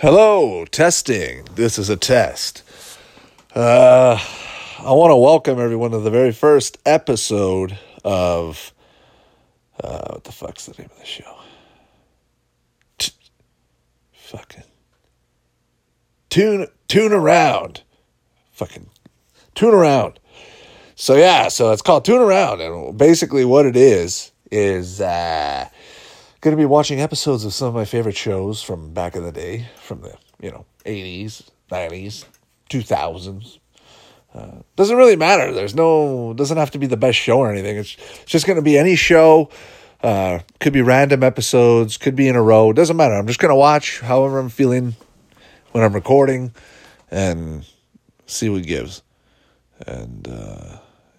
Hello, testing. This is a test. I want to welcome everyone to the very first episode of... what the fuck's the name of the show? Tune Around. Tune Around. So it's called Tune Around. And basically what it is... Going to be watching episodes of some of my favorite shows from back in the day, from the 80s, 90s, 2000s. Doesn't really matter. Doesn't have to be the best show or anything. It's just going to be any show. Could be random episodes, could be in a row. Doesn't matter. I'm just going to watch however I'm feeling when I'm recording and see what gives. And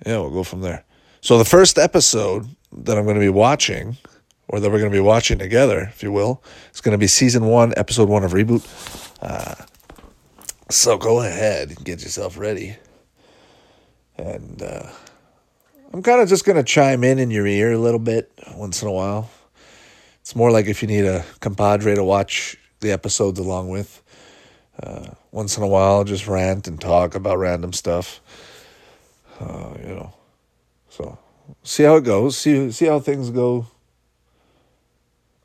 we'll go from there. So the first episode that I'm going to be watching, or that we're going to be watching together, if you will. It's going to be Season 1, Episode 1 of Reboot. So go ahead and get yourself ready. And I'm kind of just going to chime in your ear a little bit once in a while. It's more like if you need a compadre to watch the episodes along with. Once in a while, I'll just rant and talk about random stuff. So see how it goes. See how things go.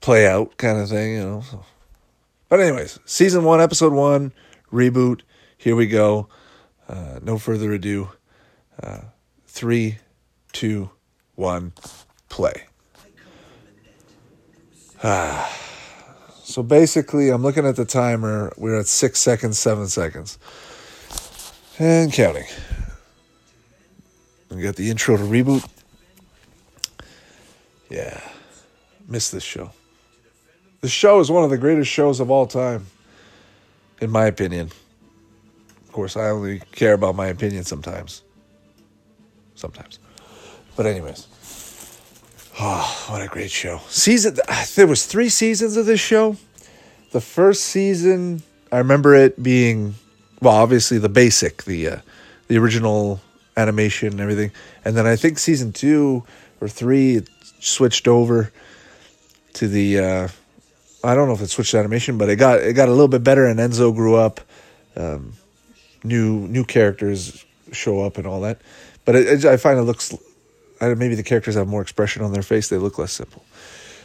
Play out kind of thing, So. But anyways, Season 1, Episode 1, Reboot. Here we go. No further ado. 3, 2, 1, play. So basically, I'm looking at the timer. We're at 6 seconds, 7 seconds. And counting. We got the intro to Reboot. Yeah. Miss this show. The show is one of the greatest shows of all time, in my opinion. Of course, I only care about my opinion sometimes. But anyways. Oh, what a great show. There was 3 seasons of this show. The first season, I remember it being, obviously the basic, the original animation and everything. And then I think Season 2 or 3, it switched over to the... I don't know if it switched to animation, but it got a little bit better, and Enzo grew up. New characters show up and all that, but I find it looks. Maybe the characters have more expression on their face; they look less simple.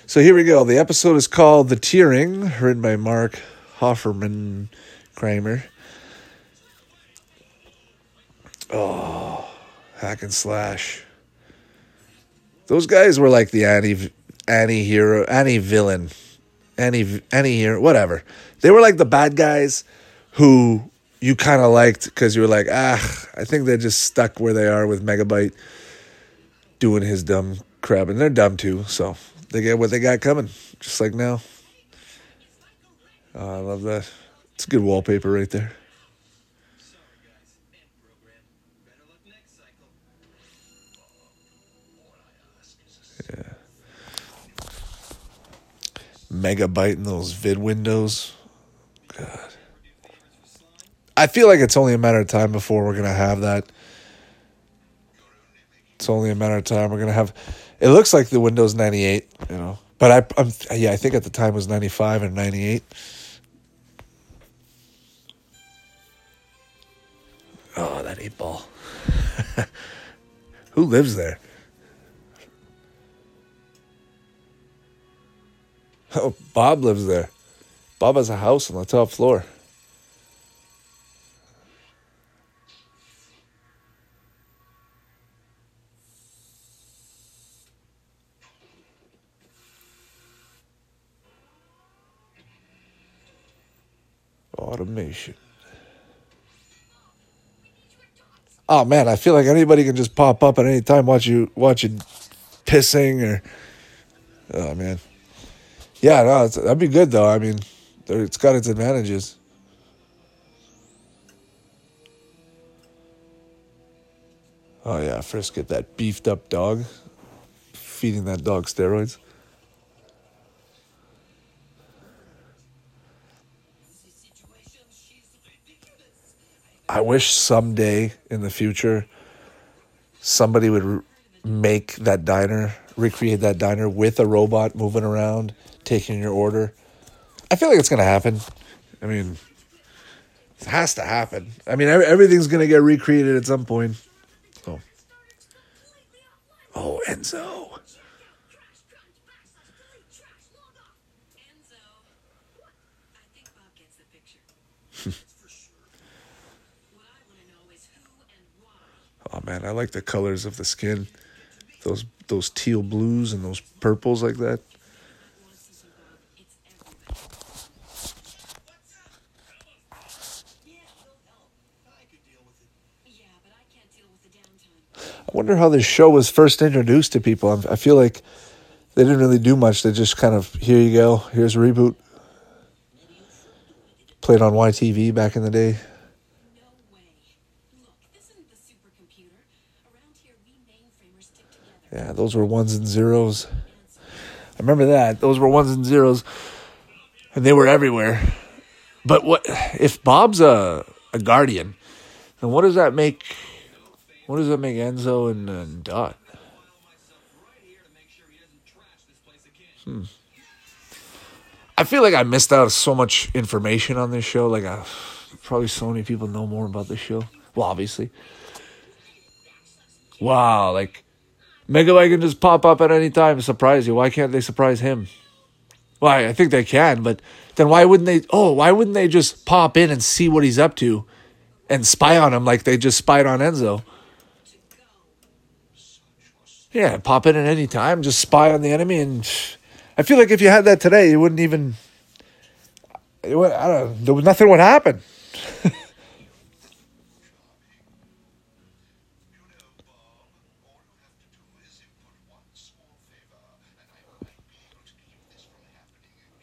So here we go. The episode is called "The Tearing," written by Mark Hofferman Kramer. Oh, hack and slash. Those guys were like the anti-hero, anti-villain. Any year, whatever. They were like the bad guys who you kind of liked because you were like, I think they're just stuck where they are with Megabyte doing his dumb crap. And they're dumb too, so they get what they got coming, just like now. I love that. It's good wallpaper right there. Yeah. Megabyte in those vid windows. God. I feel like it's only a matter of time before we're going to have that. It's only a matter of time we're going to have... It looks like the Windows 98, But I think at the time it was 95 and 98. Oh, that 8-ball. Who lives there? Oh, Bob lives there. Bob has a house on the top floor. Automation. Oh man, I feel like anybody can just pop up at any time, watch you pissing or. Oh man. Yeah, no, that'd be good, though. I mean, it's got its advantages. Oh, yeah, first get that beefed-up dog. Feeding that dog steroids. I wish someday in the future somebody would make that diner, recreate that diner with a robot moving around, taking your order. I feel like it's going to happen. I mean, it has to happen. I mean, everything's going to get recreated at some point. So. Oh, Enzo. Oh, man, I like the colors of the skin. Those teal blues and those purples like that. I wonder how this show was first introduced to people. I feel like they didn't really do much. They just kind of, here you go, here's a Reboot. Played on YTV back in the day. Yeah, those were ones and zeros. I remember that. Those were ones and zeros. And they were everywhere. But what if Bob's a guardian, then what does that make? What does that make Enzo and Dot? I feel like I missed out so much information on this show. Like, probably so many people know more about this show. Well, obviously. Wow, like, Megabyte can just pop up at any time and surprise you. Why can't they surprise him? Well, I think they can, but then why wouldn't they... Oh, why wouldn't they just pop in and see what he's up to and spy on him like they just spied on Enzo? Yeah, pop in at any time, just spy on the enemy, and... I feel like if you had that today, you wouldn't even... nothing would happen.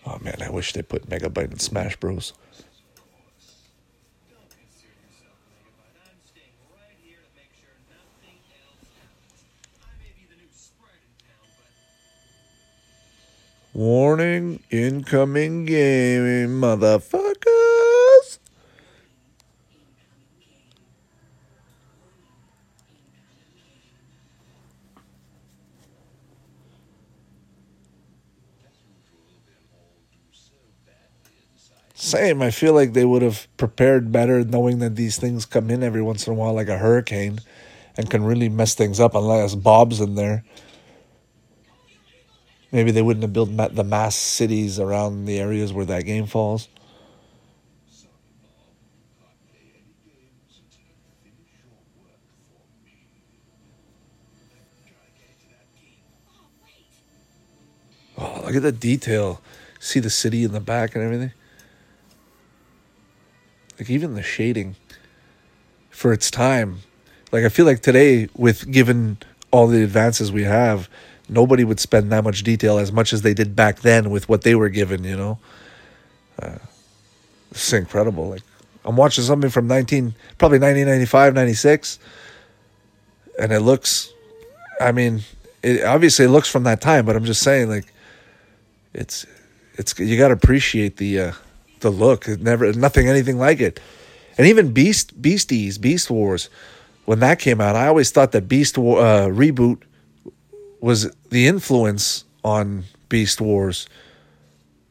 Oh, man, I wish they put Megabyte in Smash Bros. Warning, incoming game, motherfuckers. Same, I feel like they would have prepared better knowing that these things come in every once in a while like a hurricane and can really mess things up unless Bob's in there. Maybe they wouldn't have built the mass cities around the areas where that game falls. Oh, look at the detail. See the city in the back and everything? Like, even the shading for its time. Like, I feel like today, given all the advances we have... Nobody would spend that much detail as much as they did back then with what they were given, you know. It's incredible. Like, I'm watching something from probably 1995, 96, and it looks, I mean, it obviously looks from that time, but I'm just saying, like, it's you got to appreciate the look. Anything like it. And even Beasties, Beast Wars, when that came out, I always thought that Reboot was the influence on Beast Wars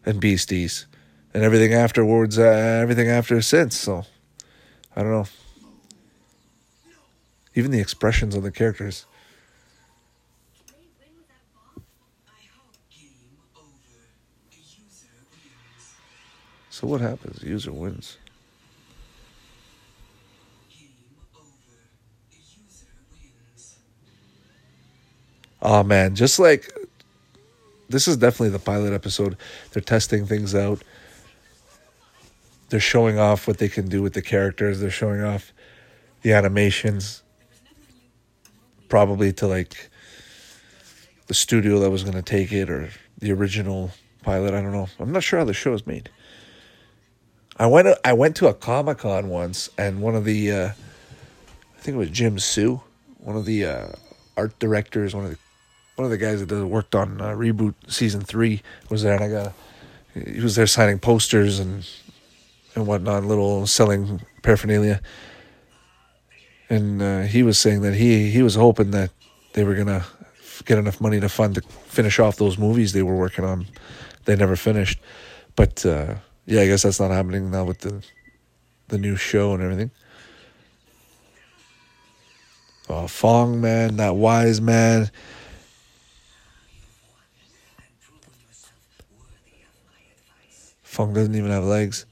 and Beasties and everything afterwards, everything after since. So, I don't know. Even the expressions on the characters. So what happens? User wins. Oh, man, just like... This is definitely the pilot episode. They're testing things out. They're showing off what they can do with the characters. They're showing off the animations. Probably to, like, the studio that was going to take it or the original pilot. I don't know. I'm not sure how the show is made. I went to a Comic-Con once, and one of the... I think it was Jim Sue. One of the... art directors, one of the guys that worked on Reboot Season 3 was there, and he was there signing posters and whatnot, little selling paraphernalia. And he was saying that he was hoping that they were gonna get enough money to finish off those movies they were working on. They never finished, but yeah, I guess that's not happening now with the new show and everything. Oh, Fong, man, that wise man. Fong doesn't even have legs.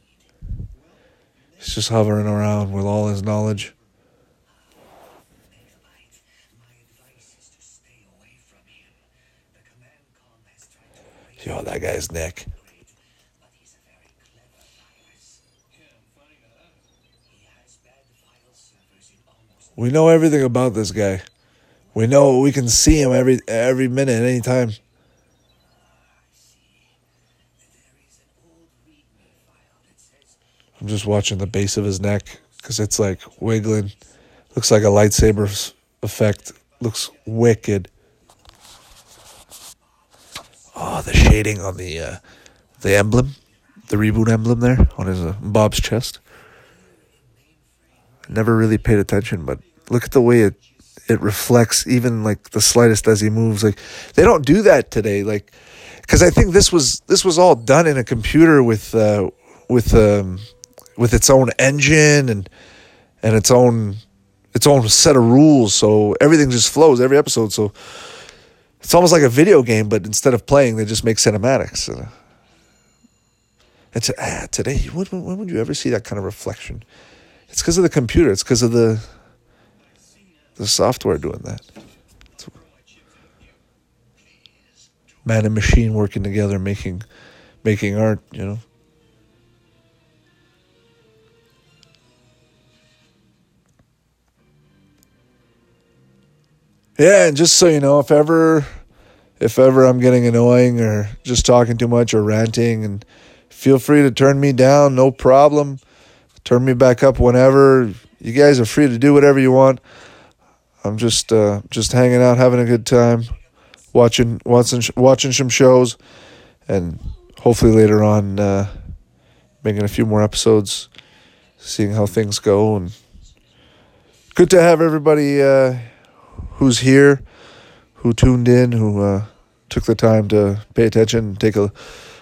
He's just hovering around with all his knowledge. Yo, that guy's neck. We know everything about this guy. We know we can see him every minute at any time. I'm just watching the base of his neck because it's like wiggling. Looks like a lightsaber effect. Looks wicked. Oh, the shading on the emblem, the Reboot emblem there on his Bob's chest. Never really paid attention, but look at the way it reflects even like the slightest as he moves. Like they don't do that today, like because I think this was all done in a computer with its own engine and its own set of rules. So everything just flows every episode. So it's almost like a video game, but instead of playing, they just make cinematics. And today, when would you ever see that kind of reflection? It's because of the computer. It's because of the software doing that. It's man and machine working together, making art, you know. Yeah, and just so you know, if ever I'm getting annoying or just talking too much or ranting, and feel free to turn me down, no problem. Turn me back up whenever. You guys are free to do whatever you want. I'm just hanging out, having a good time, watching some shows, and hopefully later on making a few more episodes, seeing how things go. And good to have everybody who's here, who tuned in, who took the time to pay attention,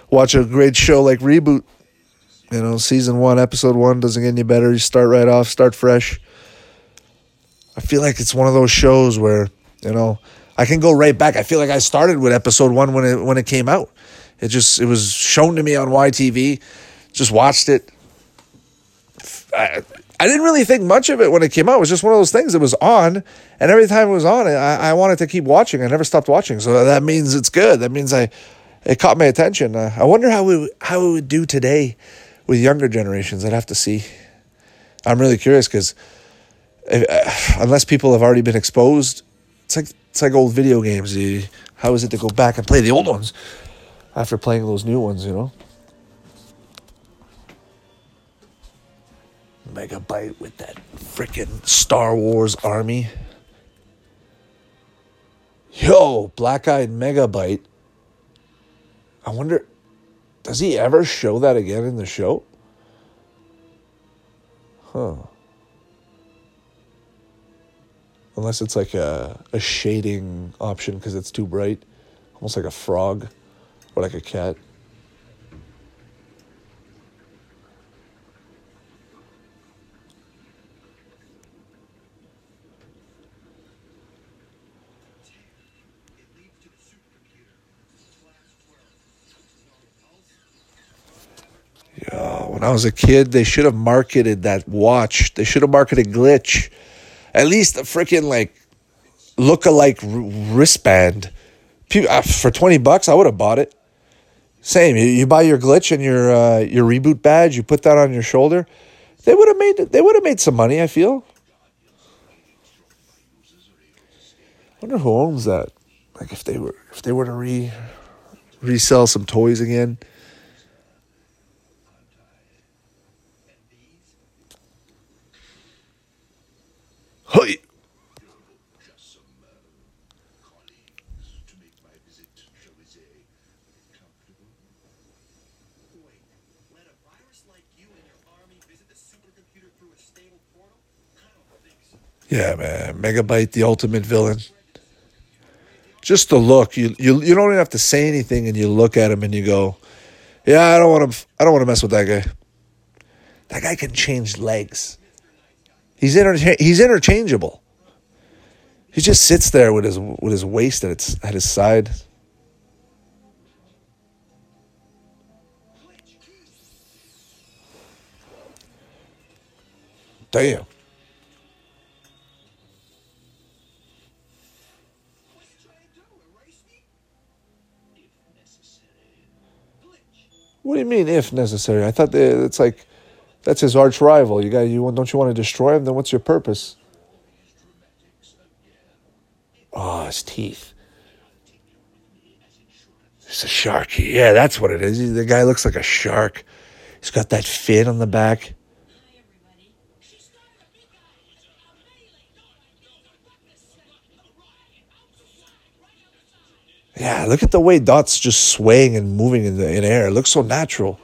watch a great show like Reboot. You know, season 1, episode 1 doesn't get any better. You start right off, start fresh. I feel like it's one of those shows where, you know, I can go right back. I feel like I started with episode 1 when it came out. It was shown to me on YTV. Just watched it. I didn't really think much of it when it came out. It was just one of those things. It was on, and every time it was on, I wanted to keep watching. I never stopped watching. So that means it's good. That means it caught my attention. I wonder how it would do today. With younger generations, I'd have to see. I'm really curious because unless people have already been exposed, it's like old video games. How is it to go back and play the old ones after playing those new ones, you know? Megabyte with that freaking Star Wars army. Yo, black-eyed Megabyte. I wonder... does he ever show that again in the show? Huh. Unless it's like a shading option because it's too bright. Almost like a frog or like a cat. When I was a kid, they should have marketed that watch. They should have marketed Glitch. At least a freaking, like, look-alike wristband. For $20, I would have bought it. Same. You buy your Glitch and your Reboot badge. You put that on your shoulder. They would have made some money, I feel. I wonder who owns that. Like, if they were to resell some toys again. Hey. Yeah, man, Megabyte, the ultimate villain. Just the look. You don't even have to say anything, and you look at him and you go, Yeah, I don't want to mess with that guy. That guy can change legs. He's interchangeable. He just sits there with his waist at his side. Damn. What do you mean, if necessary? I thought it's like that's his arch rival. Don't you want to destroy him? Then what's your purpose? Oh, his teeth. It's a shark. Yeah, that's what it is. The guy looks like a shark. He's got that fin on the back. Yeah, look at the way Dot's just swaying and moving in air. It looks so natural.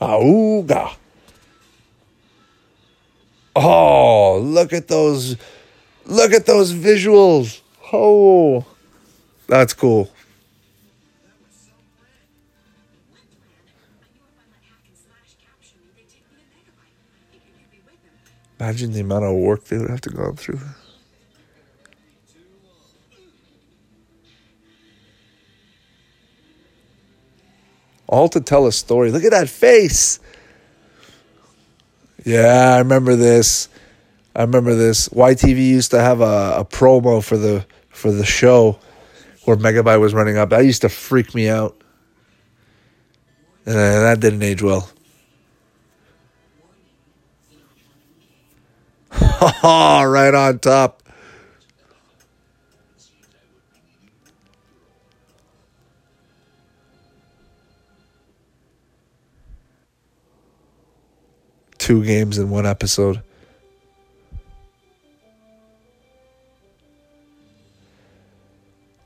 Auga. Oh, look at those visuals. Oh. That's cool. Imagine the amount of work they would have to go through. All to tell a story. Look at that face. Yeah, I remember this. YTV used to have a promo for the show where Megabyte was running up. That used to freak me out. And that didn't age well. Right on top. Two games in one episode.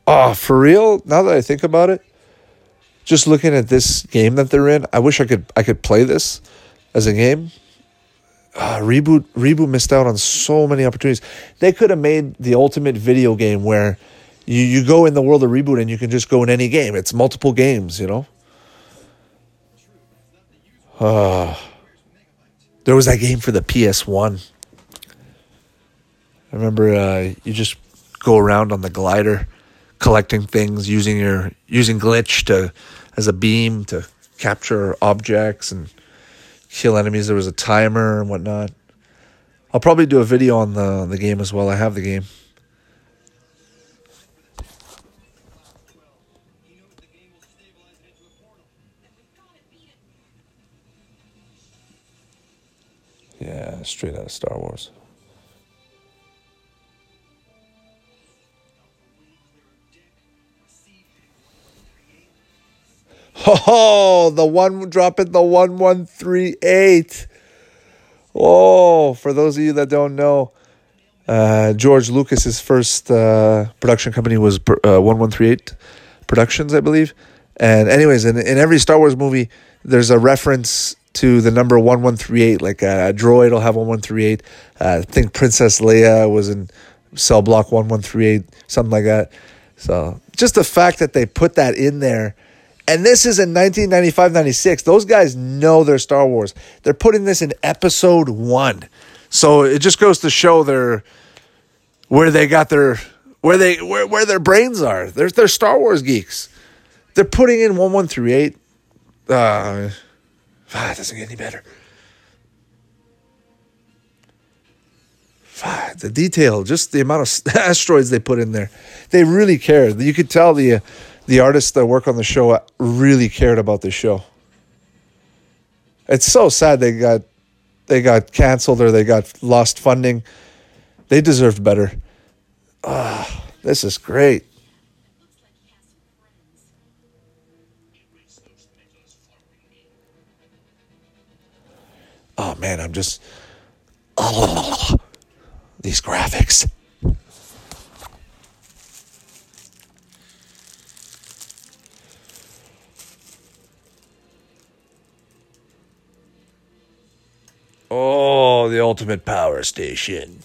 Oh, for real? Now that I think about it, just looking at this game that they're in, I wish I could play this as a game. Reboot missed out on so many opportunities. They could have made the ultimate video game where you go in the world of Reboot and you can just go in any game. It's multiple games, you know. There was that game for the PS1. I remember you just go around on the glider, collecting things using Glitch as a beam to capture objects and kill enemies. There was a timer and whatnot. I'll probably do a video on the game as well. I have the game. Yeah, straight out of Star Wars. Oh, the one dropping the 1138. Oh, for those of you that don't know, George Lucas's first production company was 1138 Productions, I believe. And anyways, in every Star Wars movie, there's a reference to the number 1138. Like a droid will have 1138. I think Princess Leia was in cell block 1138, something like that. So just the fact that they put that in there. And this is in 1995-96. Those guys know their Star Wars. They're putting this in episode 1. So it just goes to show where their brains are. They're Star Wars geeks. They're putting in 1138. It doesn't get any better. The detail, just the amount of asteroids they put in there. They really care. You could tell the artists that work on the show really cared about the show. It's so sad they got canceled or they got lost funding. They deserved better. Ah, this is great. Oh man, I'm just these graphics. Oh, the ultimate power station.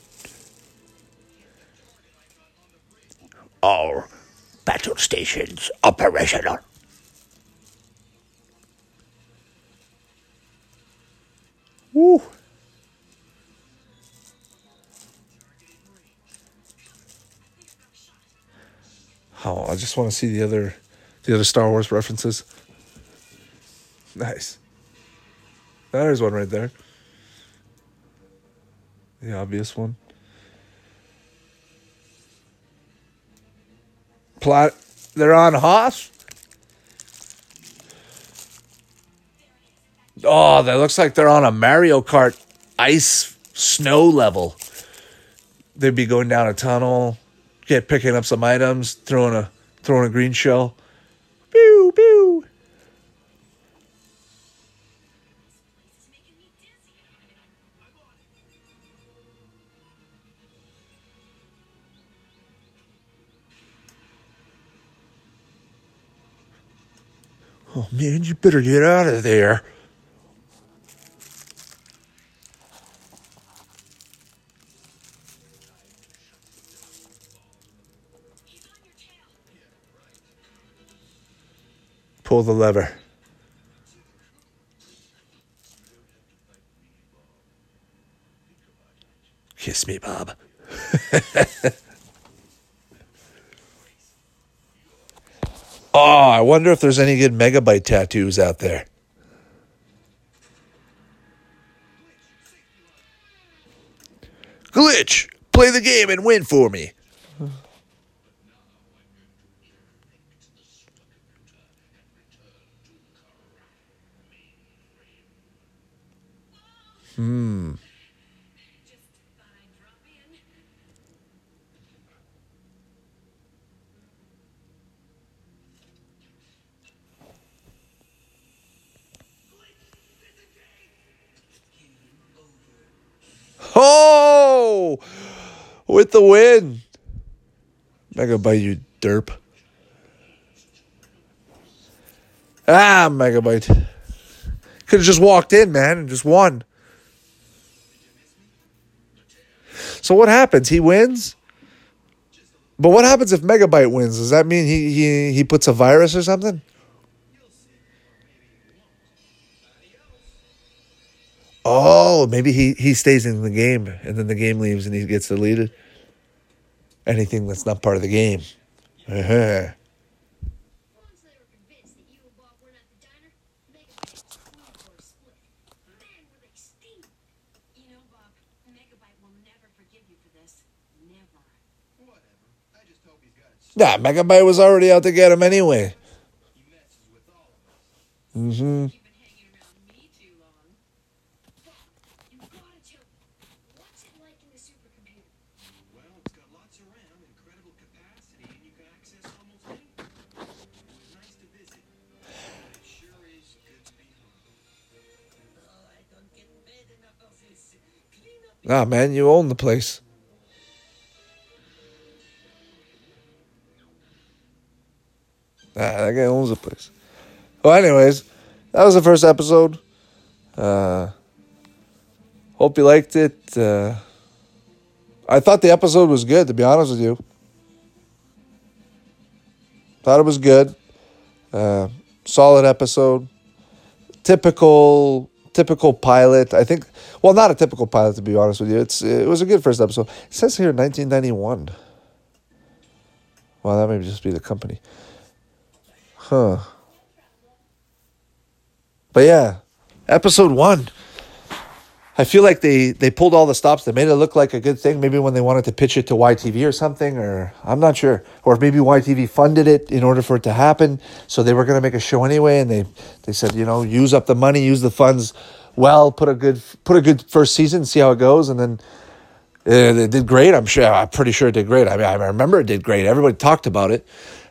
All battle stations operational. Woo. Oh, I just want to see the other Star Wars references. Nice. There's one right there. The obvious one. Plot. They're on Hoth. Oh, that looks like they're on a Mario Kart ice snow level. They'd be going down a tunnel, picking up some items, throwing a green shell. Pew pew. Oh man, you better get out of there. Pull the lever. Kiss me, Bob. Oh, I wonder if there's any good Megabyte tattoos out there. Glitch, play the game and win for me. Hmm. Oh! With the win. Megabyte, you derp. Ah, Megabyte. Could have just walked in, man, and just won. So what happens? He wins? But what happens if Megabyte wins? Does that mean he puts a virus or something? Oh, maybe he stays in the game, and then the game leaves and he gets deleted. Anything that's not part of the game. Uh-huh. Nah, Megabyte was already out to get him anyway. Mm-hmm. Nah, man, you own the place. That guy owns the place. Well, anyways, that was the first episode. Hope you liked it. I thought the episode was good, to be honest with you. Thought it was good. Solid episode. Typical pilot. I think, well, not a typical pilot, to be honest with you. It was a good first episode. It says here 1991. Well, that may just be the company. Huh. But yeah, episode 1. I feel like they pulled all the stops. They made it look like a good thing. Maybe when they wanted to pitch it to YTV or something, or I'm not sure. Or maybe YTV funded it in order for it to happen. So they were going to make a show anyway, and they said, you know, use up the money, use the funds well, put a good first season, see how it goes, and then it did great. I'm pretty sure it did great. I mean, I remember it did great. Everybody talked about it.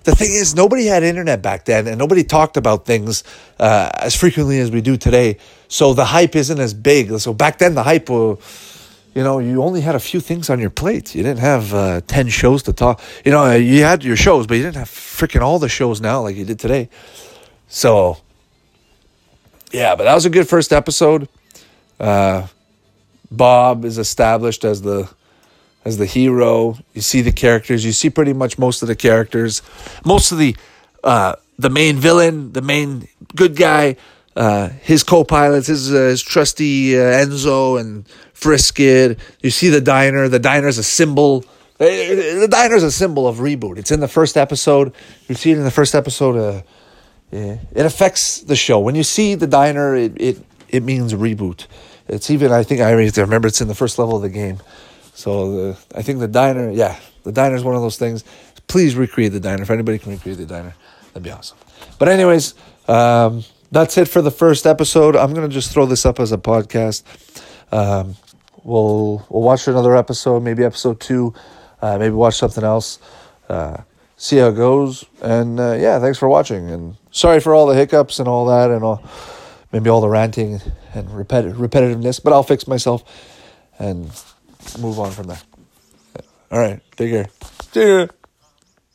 The thing is, nobody had internet back then, and nobody talked about things as frequently as we do today. So the hype isn't as big. So back then, the hype, you know, you only had a few things on your plate. You didn't have 10 shows to talk. You know, you had your shows, but you didn't have freaking all the shows now like you did today. So, yeah, but that was a good first episode. Bob is established as the hero. You see the characters. You see pretty much most of the characters. Most of the main villain, the main good guy, his co-pilots, his trusty Enzo and Friskid. You see the diner. The diner's a symbol. The diner's a symbol of Reboot. It's in the first episode. You see it in the first episode. Yeah. It affects the show. When you see the diner, it means Reboot. It's even, I think, I remember it's in the first level of the game. So I think the diner, yeah, the diner is one of those things. Please recreate the diner. If anybody can recreate the diner, that'd be awesome. But anyways, that's it for the first episode. I'm going to just throw this up as a podcast. We'll watch another episode, maybe episode 2, maybe watch something else, see how it goes. And yeah, thanks for watching. And sorry for all the hiccups and all that and all. Maybe all the ranting and repetitiveness, but I'll fix myself and move on from that. All right, take care.